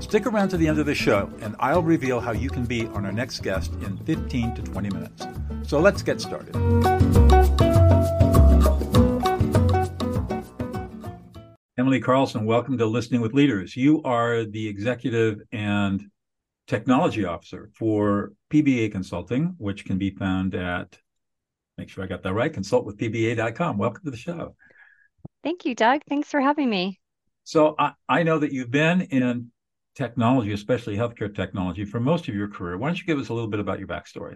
Stick around to the end of the show, and I'll reveal how you can be on our next guest in 15 to 20 minutes. So let's get started. Emily Carlson, welcome to Listening with Leaders. You are the executive and technology officer for PBA Consulting, which can be found at, make sure I got that right, consultwithpba.com. Welcome to the show. Thank you, Doug. Thanks for having me. So I know that you've been in technology, especially healthcare technology, for most of your career. Why don't you give us a little bit about your backstory?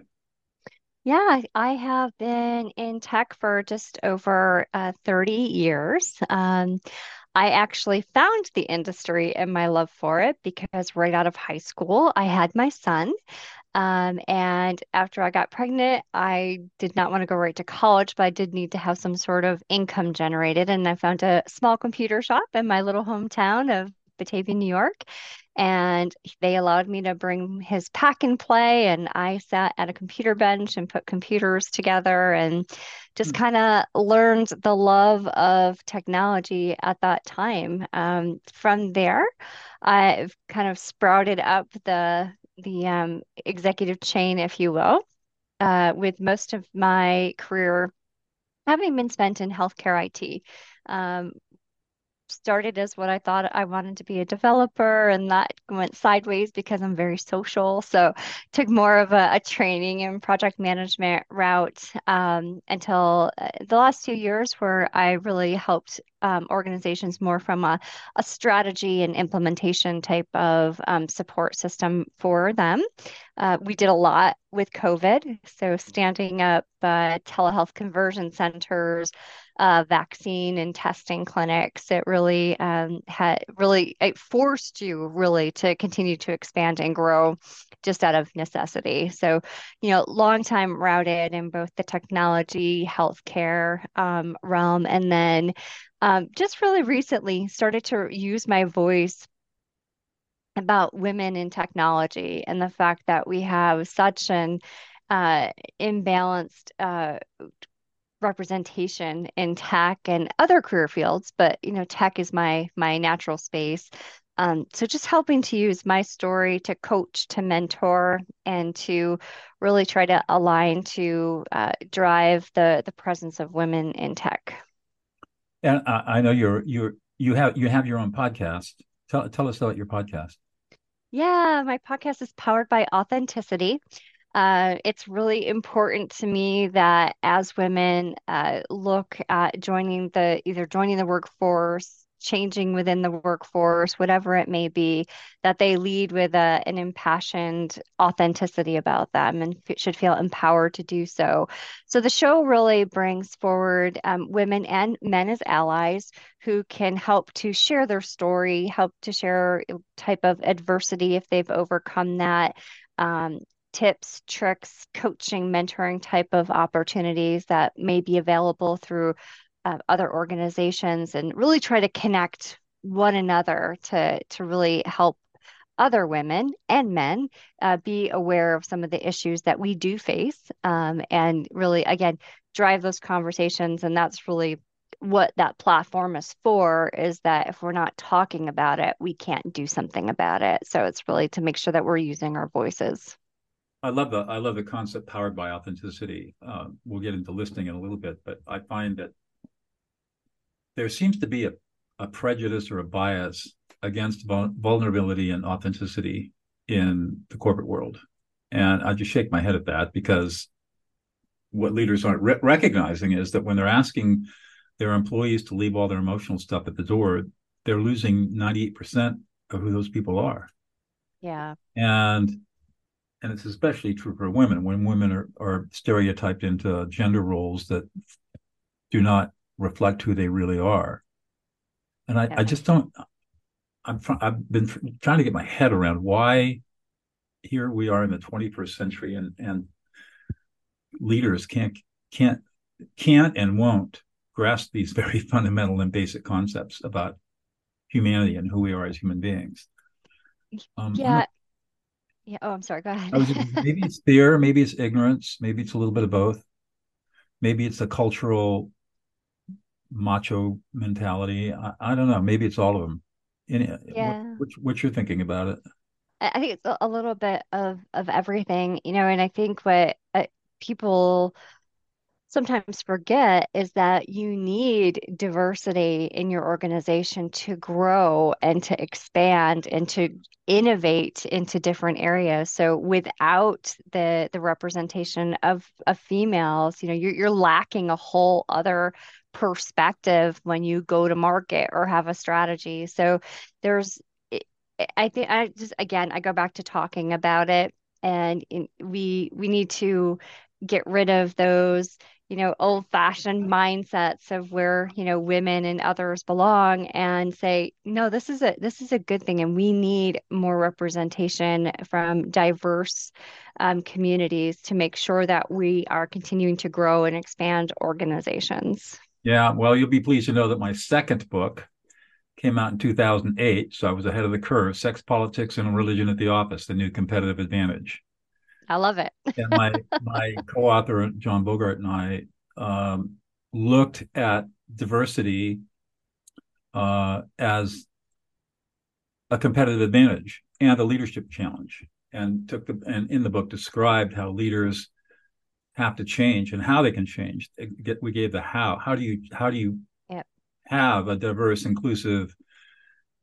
Yeah, I have been in tech for just over 30 years. I actually found the industry and my love for it because right out of high school, I had my son. And after I got pregnant, I did not want to go right to college, but I did need to have some sort of income generated. And I found a small computer shop in my little hometown of Batavia, New York. And they allowed me to bring his pack and play. And I sat at a computer bench and put computers together and just kind of learned the love of technology at that time. From there, I've kind of sprouted up the executive chain, if you will, with most of my career having been spent in healthcare IT. Started as what I thought I wanted to be, a developer, and that went sideways because I'm very social. So took more of a training and project management route until the last few years where I really helped organizations more from a strategy and implementation type of support system for them. We did a lot with COVID, so standing up telehealth conversion centers, vaccine and testing clinics. It really it forced you really to continue to expand and grow just out of necessity. So, you know, long time routed in both the technology, healthcare realm, and then just really recently started to use my voice about women in technology and the fact that we have such an imbalanced representation in tech and other career fields. But, you know, tech is my natural space. So just helping to use my story to coach, to mentor, and to really try to align to drive the presence of women in tech. And I know you have your own podcast. Tell us about your podcast. Yeah, my podcast is Powered by Authenticity. It's really important to me that as women look at joining the workforce, changing within the workforce, whatever it may be, that they lead with an impassioned authenticity about them and should feel empowered to do so. So the show really brings forward women and men as allies who can help to share their story, help to share a type of adversity if they've overcome that, tips, tricks, coaching, mentoring type of opportunities that may be available through other organizations, and really try to connect one another to really help other women and men be aware of some of the issues that we do face, and really, again, drive those conversations. And that's really what that platform is for, is that if we're not talking about it, we can't do something about it. So it's really to make sure that we're using our voices. I love the concept Powered by Authenticity. We'll get into listening in a little bit, but I find that there seems to be a prejudice or a bias against vulnerability and authenticity in the corporate world. And I just shake my head at that, because what leaders aren't recognizing is that when they're asking their employees to leave all their emotional stuff at the door, they're losing 98% of who those people are. Yeah. And it's especially true for women, when women are stereotyped into gender roles that do not reflect who they really are. And I just don't, I've been trying to get my head around why here we are in the 21st century and leaders can't and won't grasp these very fundamental and basic concepts about humanity and who we are as human beings. Oh, I'm sorry. Go ahead. Maybe it's fear. Maybe it's ignorance. Maybe it's a little bit of both. Maybe it's a cultural macho mentality. I don't know. Maybe it's all of them. What you're thinking about it? I think it's a little bit of everything, you know, and I think what people sometimes forget is that you need diversity in your organization to grow and to expand and to innovate into different areas. So without the representation of females, you know, you're lacking a whole other perspective when you go to market or have a strategy. So I go back to talking about it, and we need to get rid of those, you know, old-fashioned mindsets of where, you know, women and others belong, and say, no, this is a good thing, and we need more representation from diverse communities to make sure that we are continuing to grow and expand organizations. Yeah, well, you'll be pleased to know that my second book came out in 2008, so I was ahead of the curve, Sex, Politics, and Religion at the Office, The New Competitive Advantage. I love it. And my co-author, John Bogart, and I looked at diversity as a competitive advantage and a leadership challenge, and and in the book described how leaders have to change and how they can change. We gave the how. How do you have a diverse, inclusive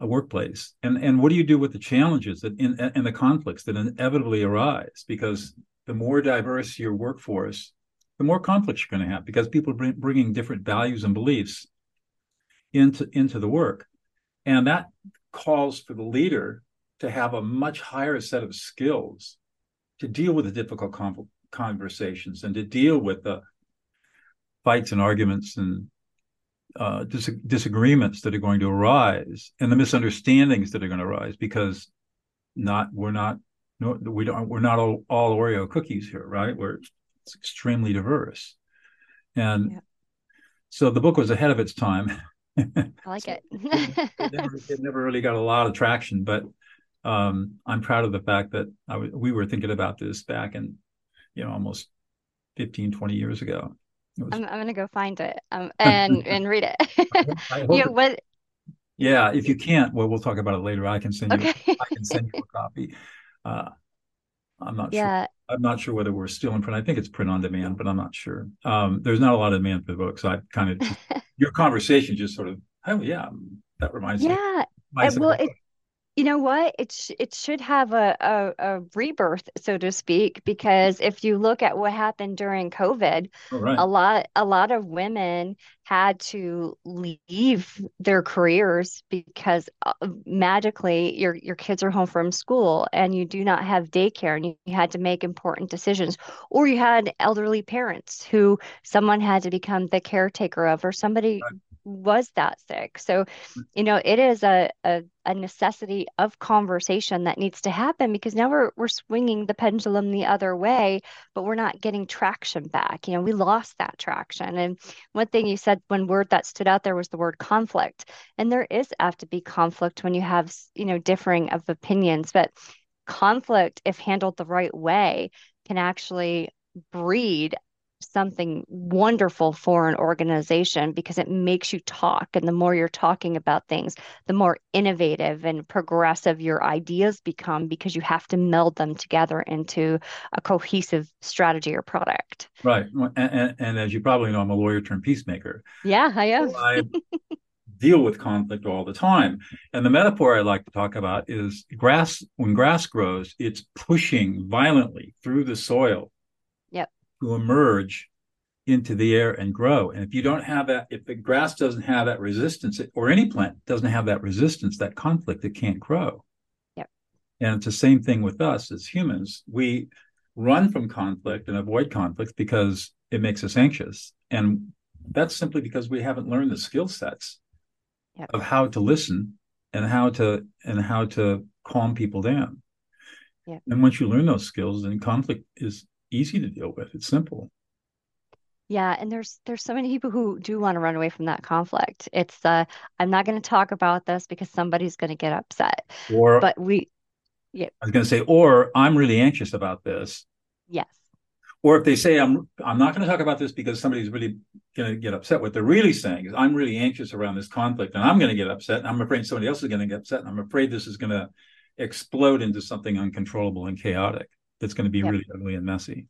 workplace, and what do you do with the challenges and the conflicts that inevitably arise? Because the more diverse your workforce, the more conflicts you're going to have, because people are bringing different values and beliefs into the work, and that calls for the leader to have a much higher set of skills to deal with the difficult conversations and to deal with the fights and arguments and disagreements that are going to arise, and the misunderstandings that are going to arise, because we're not all Oreo cookies here, right? It's extremely diverse, and so the book was ahead of its time. I like it. it never really got a lot of traction, but I'm proud of the fact that we were thinking about this back in, you know, almost 15-20 years ago. I'm going to go find it and read it. If you can't, we'll talk about it later. I can send you a copy. I'm not sure. I'm not sure whether we're still in print. I think it's print on demand, but I'm not sure. There's not a lot of demand for the books. Your conversation just sort of, that reminds me. Yeah, well, you know what? It should have a rebirth, so to speak, because if you look at what happened during COVID, a lot of women had to leave their careers because magically your kids are home from school and you do not have daycare, and you had to make important decisions, or you had elderly parents who someone had to become the caretaker of, or somebody was that sick. So, you know, it is a necessity of conversation that needs to happen, because now we're swinging the pendulum the other way, but we're not getting traction back. You know, we lost that traction. And one thing you said, one word that stood out there was the word conflict. And there is have to be conflict when you have, you know, differing of opinions, but conflict, if handled the right way, can actually breed something wonderful for an organization, because it makes you talk. And the more you're talking about things, the more innovative and progressive your ideas become, because you have to meld them together into a cohesive strategy or product. Right. And as you probably know, I'm a lawyer turned peacemaker. Yeah, I am. So I deal with conflict all the time. And the metaphor I like to talk about is grass. When grass grows, it's pushing violently through the soil to emerge into the air and grow. And if you don't have that, if the grass doesn't have that resistance, or any plant doesn't have that resistance, that conflict, it can't grow. Yep. And it's the same thing with us as humans. We run from conflict and avoid conflict because it makes us anxious. And that's simply because we haven't learned the skill sets of how to listen and how to calm people down. Yeah. And once you learn those skills, then conflict is easy to deal with. It's simple. Yeah, and there's so many people who do want to run away from that conflict. It's I'm not going to talk about this because somebody's going to get upset. Or I'm really anxious about this. Yes. Or if they say I'm not going to talk about this because somebody's really going to get upset, what they're really saying is I'm really anxious around this conflict and I'm going to get upset and I'm afraid somebody else is going to get upset and I'm afraid this is going to explode into something uncontrollable and chaotic that's going to be really ugly and messy.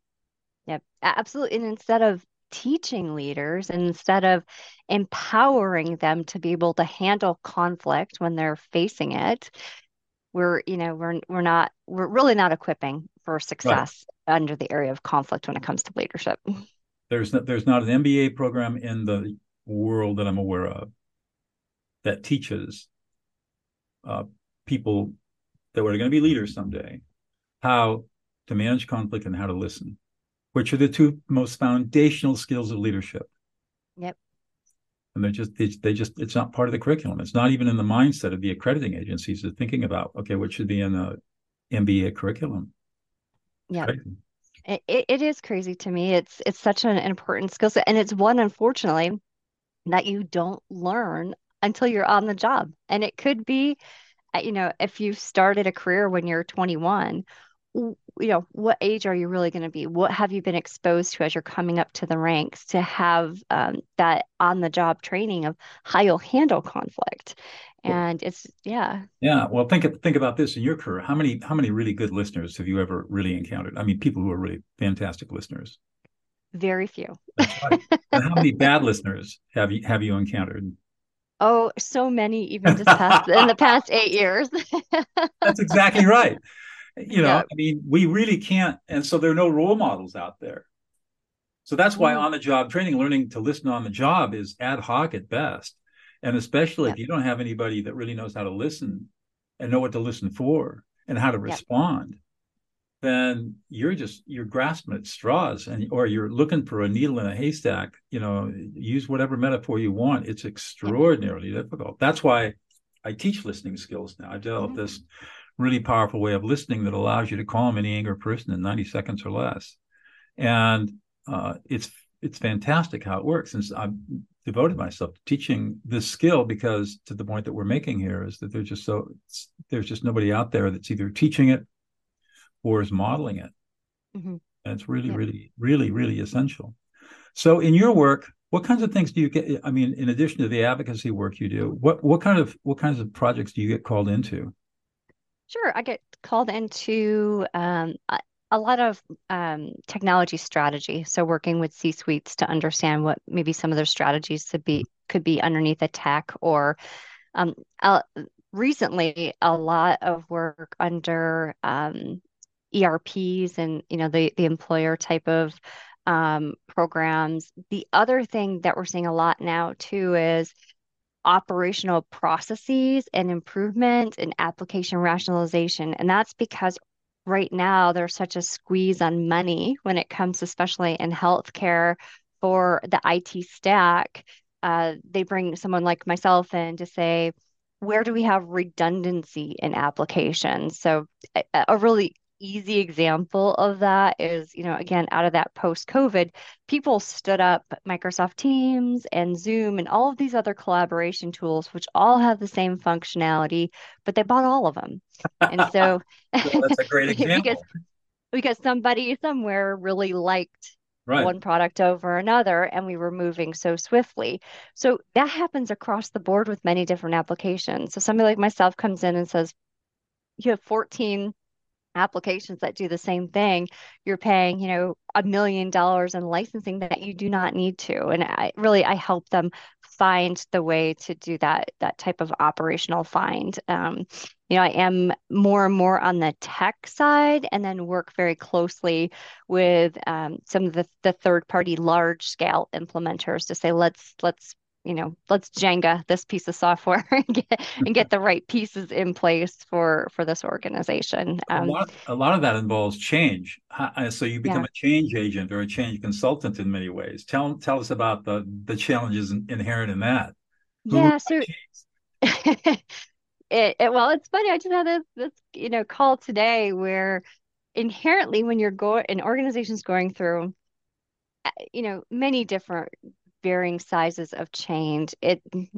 Yep, absolutely. And instead of teaching leaders, and instead of empowering them to be able to handle conflict when they're facing it, we're really not equipping for success under the area of conflict when it comes to leadership. There's not an MBA program in the world that I'm aware of that teaches people that were going to be leaders someday how to manage conflict and how to listen, which are the two most foundational skills of leadership. Yep. And it's not part of the curriculum. It's not even in the mindset of the accrediting agencies that are thinking about, okay, what should be in the MBA curriculum? Yeah. It is crazy to me. It's such an important skill set. And it's one, unfortunately, that you don't learn until you're on the job. And it could be, if you've started a career when you're 21, what age are you really going to be? What have you been exposed to as you're coming up to the ranks to have that on-the-job training of how you'll handle conflict? And Yeah. Well, think about this in your career. How many really good listeners have you ever really encountered? I mean, people who are really fantastic listeners. Very few. That's right. And how many bad listeners have you encountered? Oh, so many, even just in the past 8 years. That's exactly right. I mean, we really can't. And so there are no role models out there. So that's why on-the-job training, learning to listen on the job is ad hoc at best. And especially if you don't have anybody that really knows how to listen and know what to listen for and how to respond, then you're grasping at straws or you're looking for a needle in a haystack, use whatever metaphor you want. It's extraordinarily difficult. That's why I teach listening skills now. I developed this really powerful way of listening that allows you to calm any angry person in 90 seconds or less. And it's fantastic how it works. And I've devoted myself to teaching this skill because, to the point that we're making here, is that there's just nobody out there that's either teaching it or is modeling it. Mm-hmm. And it's really, really, really, really essential. So in your work, what kinds of things do you get? I mean, in addition to the advocacy work you do, what kinds of projects do you get called into? Sure. I get called into a lot of technology strategy. So working with C-suites to understand what maybe some of their strategies could be underneath attack, or recently a lot of work under ERPs and, the employer type of programs. The other thing that we're seeing a lot now, too, is operational processes and improvement and application rationalization. And that's because right now there's such a squeeze on money when it comes, especially in healthcare, for the IT stack. They bring someone like myself in to say, where do we have redundancy in applications? So a really easy example of that is, again, out of that post-COVID, people stood up Microsoft Teams and Zoom and all of these other collaboration tools, which all have the same functionality, but they bought all of them. And so that's a great example. because somebody somewhere really liked one product over another, and we were moving so swiftly. So that happens across the board with many different applications. So somebody like myself comes in and says, you have 14 applications that do the same thing. You're paying, $1 million in licensing that you do not need to. And I help them find the way to do that type of operational find. I am more and more on the tech side, and then work very closely with some of the third party large scale implementers to say, let's Jenga this piece of software and get the right pieces in place for this organization. A lot of that involves change. So you become a change agent or a change consultant in many ways. Tell us about the challenges inherent in that. Yeah, so Well, it's funny. I just had this call today where inherently when you're an organization's going through, many different varying sizes of change,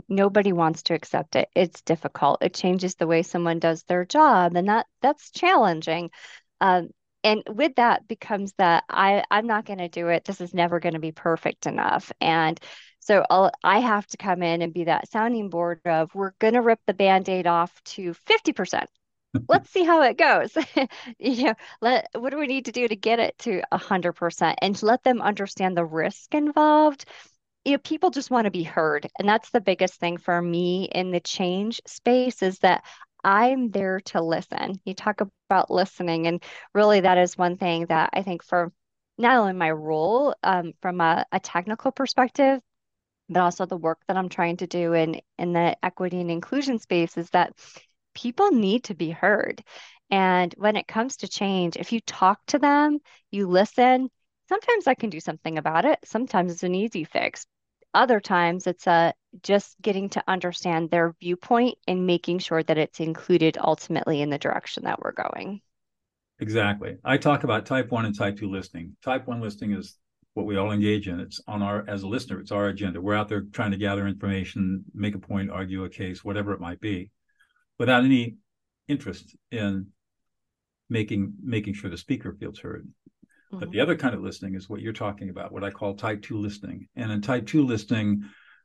nobody wants to accept it. It's difficult. It changes the way someone does their job, and that's challenging. And with that becomes that I'm not going to do it. This is never going to be perfect enough. And so I have to come in and be that sounding board of, we're going to rip the Band-Aid off to 50%. Let's see how it goes. What do we need to do to get it to 100%, and let them understand the risk involved. People just want to be heard. And that's the biggest thing for me in the change space, is that I'm there to listen. You talk about listening, and really that is one thing that I think, for not only my role from a technical perspective, but also the work that I'm trying to do in the equity and inclusion space, is that people need to be heard. And when it comes to change, if you talk to them, you listen, sometimes I can do something about it. Sometimes it's an easy fix. Other times it's just getting to understand their viewpoint and making sure that it's included ultimately in the direction that we're going. Exactly. I talk about type 1 and type 2 listening. Type 1 listening is what we all engage in. It's as a listener, it's our agenda. We're out there trying to gather information, make a point, argue a case, whatever it might be, without any interest in making sure the speaker feels heard. But the other kind of listening is what you're talking about, what I call type 2 listening. And in type 2 listening,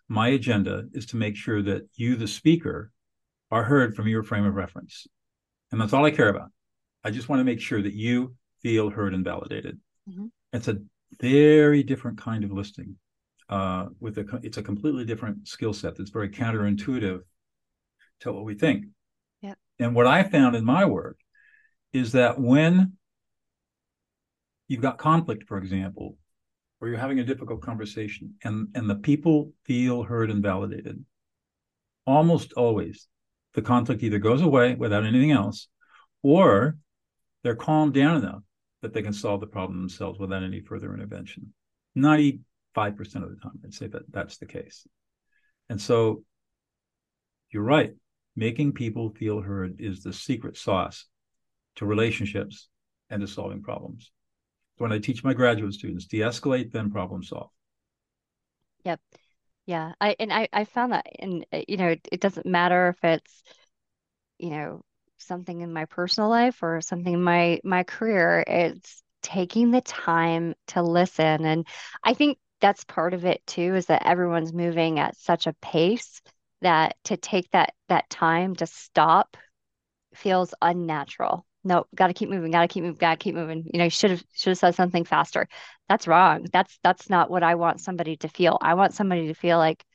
my agenda is to make sure that you, the speaker, are heard from your frame of reference. And that's all I care about. I just want to make sure that you feel heard and validated. Mm-hmm. It's a very different kind of listening. It's a completely different skill set that's very counterintuitive to what we think. Yep. And what I found in my work is that when you've got conflict, for example, or you're having a difficult conversation, and the people feel heard and validated, almost always the conflict either goes away without anything else, or they're calmed down enough that they can solve the problem themselves without any further intervention. 95% of the time, I'd say that that's the case. And so you're right. Making people feel heard is the secret sauce to relationships and to solving problems. When I teach my graduate students, de-escalate, then problem solve. Yep. Yeah. I found that, and it doesn't matter if it's, something in my personal life or something in my career, it's taking the time to listen. And I think that's part of it too, is that everyone's moving at such a pace that to take that time to stop feels unnatural. No, got to keep moving. Should have said something faster. That's wrong. That's not what I want somebody to feel. I want somebody to feel like,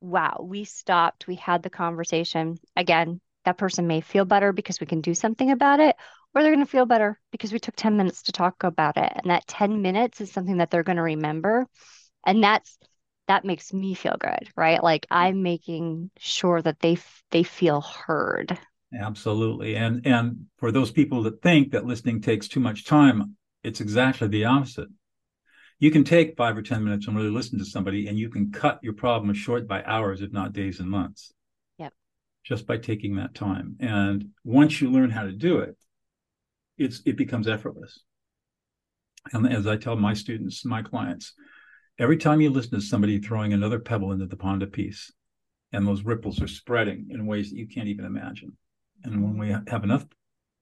wow, we stopped. We had the conversation. Again, that person may feel better because we can do something about it, or they're going to feel better because we took 10 minutes to talk about it. And that 10 minutes is something that they're going to remember. And that makes me feel good, right? Like, I'm making sure that they feel heard. Absolutely. And for those people that think that listening takes too much time, it's exactly the opposite. You can take 5 or 10 minutes and really listen to somebody, and you can cut your problem short by hours, if not days and months. Yep. Just by taking that time. And once you learn how to do it, it becomes effortless. And as I tell my students, my clients, every time you listen to somebody, throwing another pebble into the pond of peace, and those ripples are spreading in ways that you can't even imagine. And when we have enough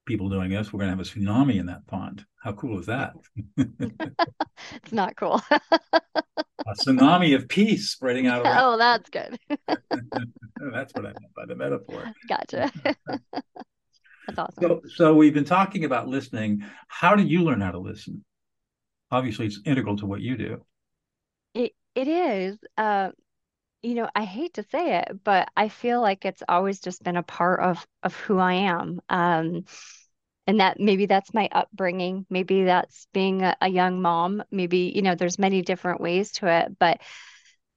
people doing this, we're going to have a tsunami in that pond. How cool is that? It's not cool. A tsunami of peace spreading out around. Oh, that's good. That's what I meant by the metaphor. Gotcha. That's awesome. So we've been talking about listening. How did you learn how to listen? Obviously, it's integral to what you do. It is. I hate to say it, but I feel like it's always just been a part of who I am. And that maybe that's my upbringing. Maybe that's being a young mom. Maybe, there's many different ways to it. But,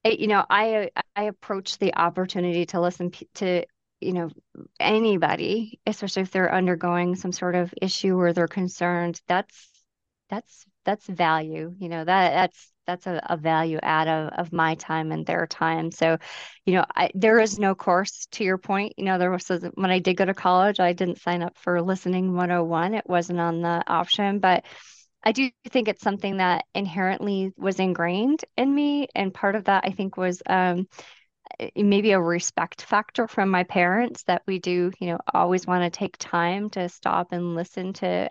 I approach the opportunity to listen to, anybody, especially if they're undergoing some sort of issue or they're concerned. That's value. That's that's a value add of my time and their time. So, you know, there is no course, to your point. You know, there was, when I did go to college, I didn't sign up for Listening 101. It wasn't on the option, but I do think it's something that inherently was ingrained in me. And part of that, I think, was maybe a respect factor from my parents, that we do, you know, always want to take time to stop and listen to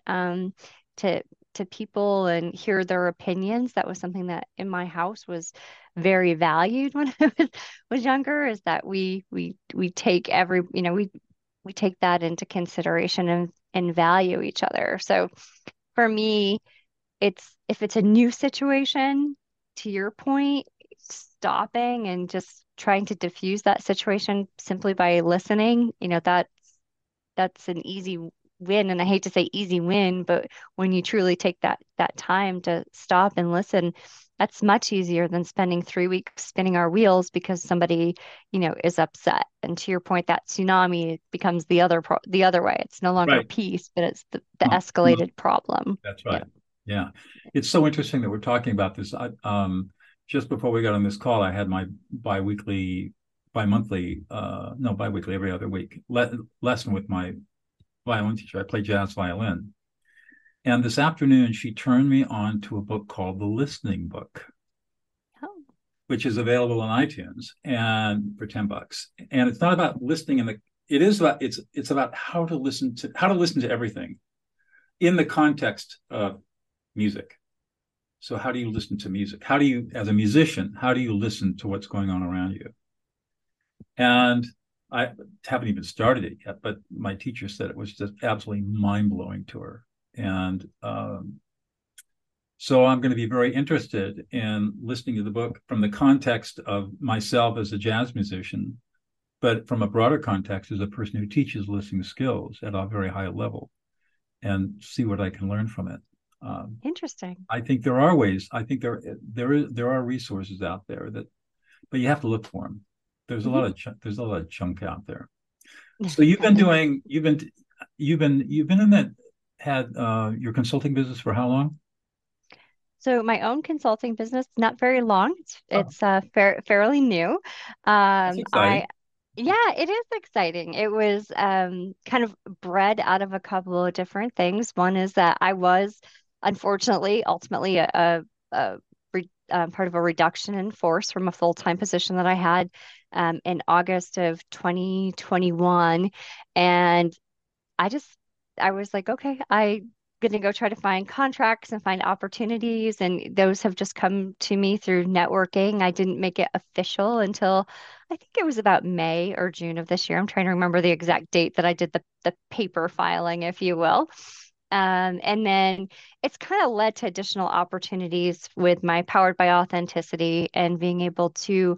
people and hear their opinions. That was something that in my house was very valued when I was younger, is that we take every, you know, we take that into consideration and value each other. So for me, it's, if it's a new situation, to your point, stopping and just trying to diffuse that situation simply by listening, you know, that's an easy win. And I hate to say easy win, but when you truly take that time to stop and listen, that's much easier than spending 3 weeks spinning our wheels because somebody, you know, is upset. And to your point, that tsunami becomes the other way. It's no longer peace, but it's the escalated problem. That's right. Yeah. It's so interesting that we're talking about this. Just before we got on this call, I had my biweekly, every other week lesson with my violin teacher. I play jazz violin. And this afternoon, she turned me on to a book called The Listening Book, which is available on iTunes and for $10. And it's not about listening it's about how to listen to everything in the context of music. So how do you listen to music? How do you, as a musician, how do you listen to what's going on around you? And I haven't even started it yet, but my teacher said it was just absolutely mind-blowing to her. And so I'm going to be very interested in listening to the book from the context of myself as a jazz musician, but from a broader context as a person who teaches listening skills at a very high level, and see what I can learn from it. Interesting. I think there are ways. I think there are resources out there but you have to look for them. There's a lot of junk out there. So you've been in that, had your consulting business for how long? So my own consulting business, not very long. It's fairly new. Yeah, it is exciting. It was kind of bred out of a couple of different things. One is that I was, unfortunately, ultimately part of a reduction in force from a full-time position that I had in August of 2021. And I was like, okay, I'm going to go try to find contracts and find opportunities. And those have just come to me through networking. I didn't make it official until I think it was about May or June of this year. I'm trying to remember the exact date that I did the paper filing, if you will. And then it's kind of led to additional opportunities with my Powered by Authenticity and being able to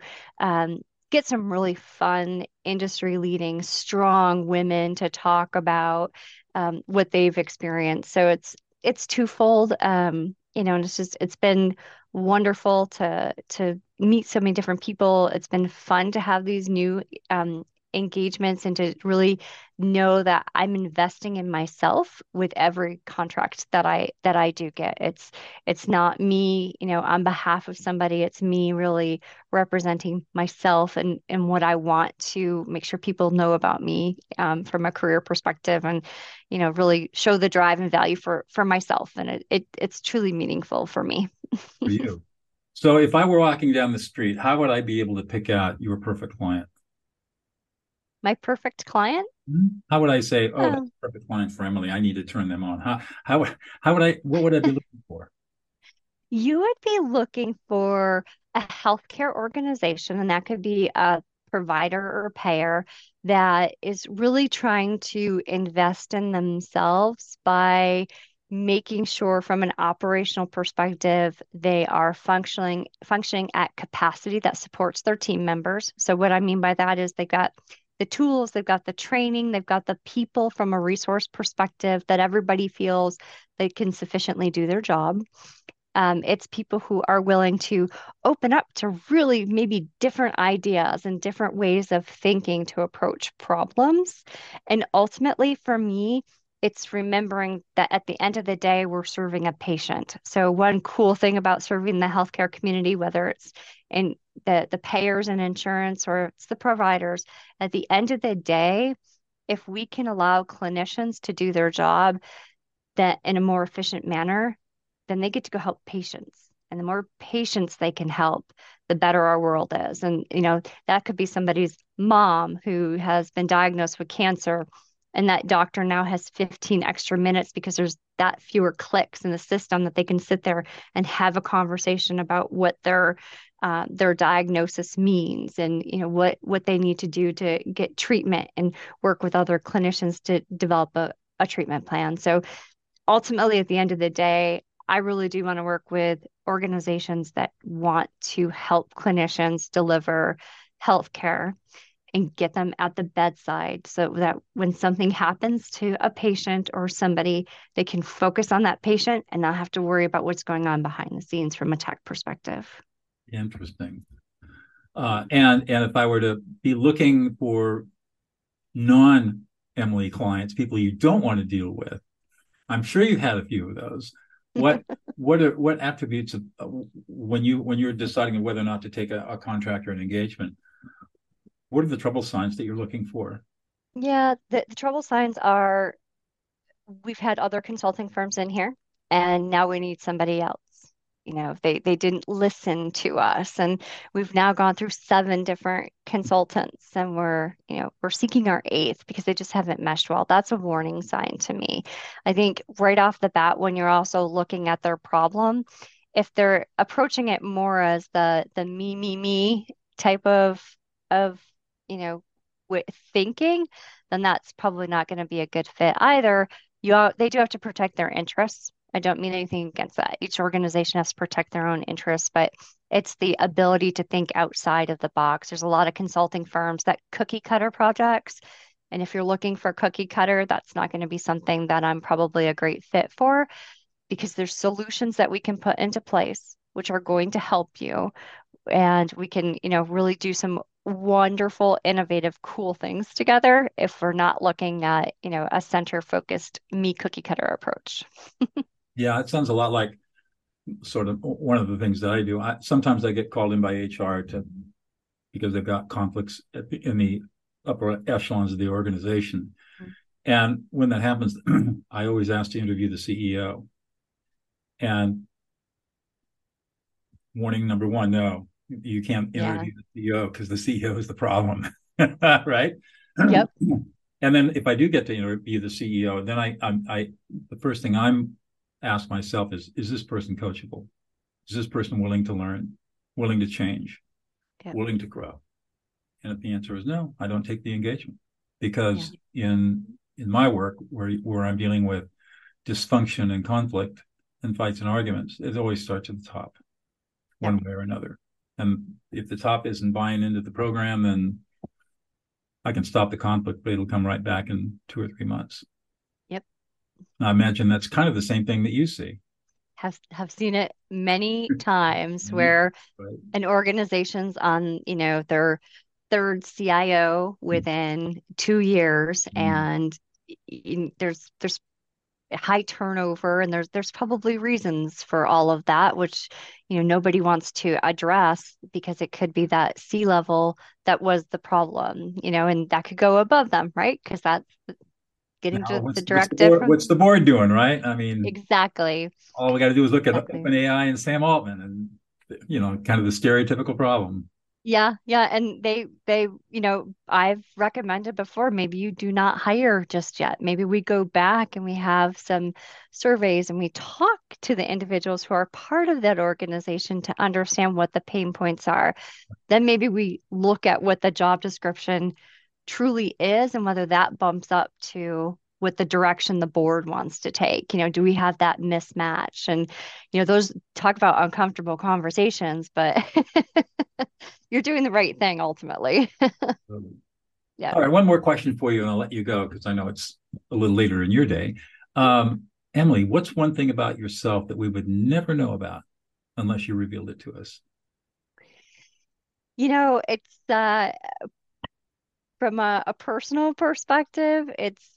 get some really fun, industry-leading, strong women to talk about what they've experienced. So it's twofold, you know, and it's been wonderful to meet so many different people. It's been fun to have these new engagements and to really know that I'm investing in myself with every contract that I do get. It's not me, you know, on behalf of somebody. It's me really representing myself and what I want to make sure people know about me from a career perspective, and, you know, really show the drive and value for myself. And it's truly meaningful for me. For you. So if I were walking down the street, how would I be able to pick out your perfect client? My perfect client? How would I say, that's a perfect client for Emily? I need to turn them on. What would I be looking for? You would be looking for a healthcare organization, and that could be a provider or payer that is really trying to invest in themselves by making sure from an operational perspective, they are functioning at capacity that supports their team members. So what I mean by that is they've got the tools, they've got the training, they've got the people from a resource perspective that everybody feels they can sufficiently do their job. It's people who are willing to open up to really maybe different ideas and different ways of thinking to approach problems. And ultimately for me, it's remembering that at the end of the day, we're serving a patient. So one cool thing about serving the healthcare community, whether it's in the payers and insurance or it's the providers, at the end of the day, if we can allow clinicians to do their job that in a more efficient manner, then they get to go help patients. And the more patients they can help, the better our world is. And, you know, that could be somebody's mom who has been diagnosed with cancer, and that doctor now has 15 extra minutes because there's that fewer clicks in the system that they can sit there and have a conversation about what their diagnosis means, and, you know, what they need to do to get treatment and work with other clinicians to develop a treatment plan. So ultimately, at the end of the day, I really do want to work with organizations that want to help clinicians deliver healthcare and get them at the bedside so that when something happens to a patient or somebody, they can focus on that patient and not have to worry about what's going on behind the scenes from a tech perspective. Interesting. And if I were to be looking for non-Emily clients, people you don't want to deal with, I'm sure you've had a few of those. What attributes of when you're deciding whether or not to take a contract or an engagement, what are the trouble signs that you're looking for? Yeah, the trouble signs are we've had other consulting firms in here, and now we need somebody else. You know, they didn't listen to us, and we've now gone through 7 different consultants, and we're seeking our 8th because they just haven't meshed well. That's a warning sign to me. I think right off the bat, when you're also looking at their problem, if they're approaching it more as the me type of thinking, then that's probably not going to be a good fit either. They do have to protect their interests. I don't mean anything against that. Each organization has to protect their own interests, but it's the ability to think outside of the box. There's a lot of consulting firms that cookie cutter projects. And if you're looking for cookie cutter, that's not going to be something that I'm probably a great fit for, because there's solutions that we can put into place, which are going to help you. And we can, really do some wonderful, innovative, cool things together if we're not looking at, a center-focused me cookie cutter approach. Yeah, it sounds a lot like sort of one of the things that I do. Sometimes I get called in by HR because they've got conflicts in the upper echelons of the organization. Mm-hmm. And when that happens, I always ask to interview the CEO. And warning number 1, no, you can't interview the CEO because the CEO is the problem, right? Yep. And then if I do get to interview the CEO, then I the first thing I'm ask myself is this person coachable? Is this person willing to learn, willing to change, willing to grow? And if the answer is no, I don't take the engagement, because in my work where I'm dealing with dysfunction and conflict and fights and arguments, it always starts at the top, one way or another. And if the top isn't buying into the program, then I can stop the conflict, but it'll come right back in 2 or 3 months. I imagine that's kind of the same thing that you see. Have seen it many times where an organization's on, their 3rd CIO within 2 years, and there's high turnover, and there's probably reasons for all of that, which nobody wants to address because it could be that C-level that was the problem, and that could go above them, right? Because that's getting to the directive. What's the board doing, right? I mean, exactly. All we got to do is look at OpenAI and Sam Altman, and kind of the stereotypical problem. Yeah, and they, I've recommended before, maybe you do not hire just yet. Maybe we go back and we have some surveys and we talk to the individuals who are part of that organization to understand what the pain points are. Then maybe we look at what the job description truly is and whether that bumps up to what the direction the board wants to take. Do we have that mismatch? And, those talk about uncomfortable conversations, but you're doing the right thing ultimately. Yeah. All right. One more question for you and I'll let you go because I know it's a little later in your day. Emily, what's one thing about yourself that we would never know about unless you revealed it to us? It's from a personal perspective, it's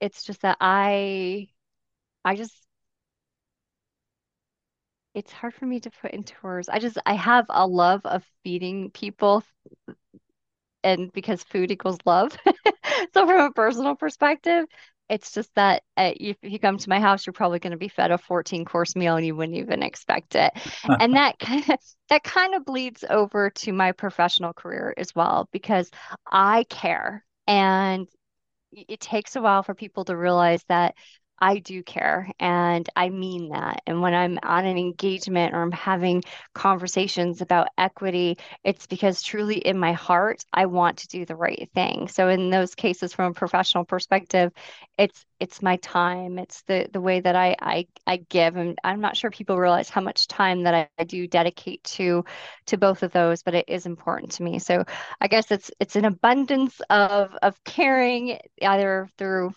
It's just that I just, it's hard for me to put into words. I have a love of feeding people, and because food equals love. So from a personal perspective, it's just that if you come to my house, you're probably going to be fed a 14-course meal and you wouldn't even expect it. And that kind of bleeds over to my professional career as well, because I care. And it takes a while for people to realize that I do care, and I mean that. And when I'm on an engagement or I'm having conversations about equity, it's because truly in my heart, I want to do the right thing. So in those cases, from a professional perspective, it's my time. It's the way that I give. And I'm not sure people realize how much time that I do dedicate to both of those, but it is important to me. So I guess it's an abundance of caring, either through,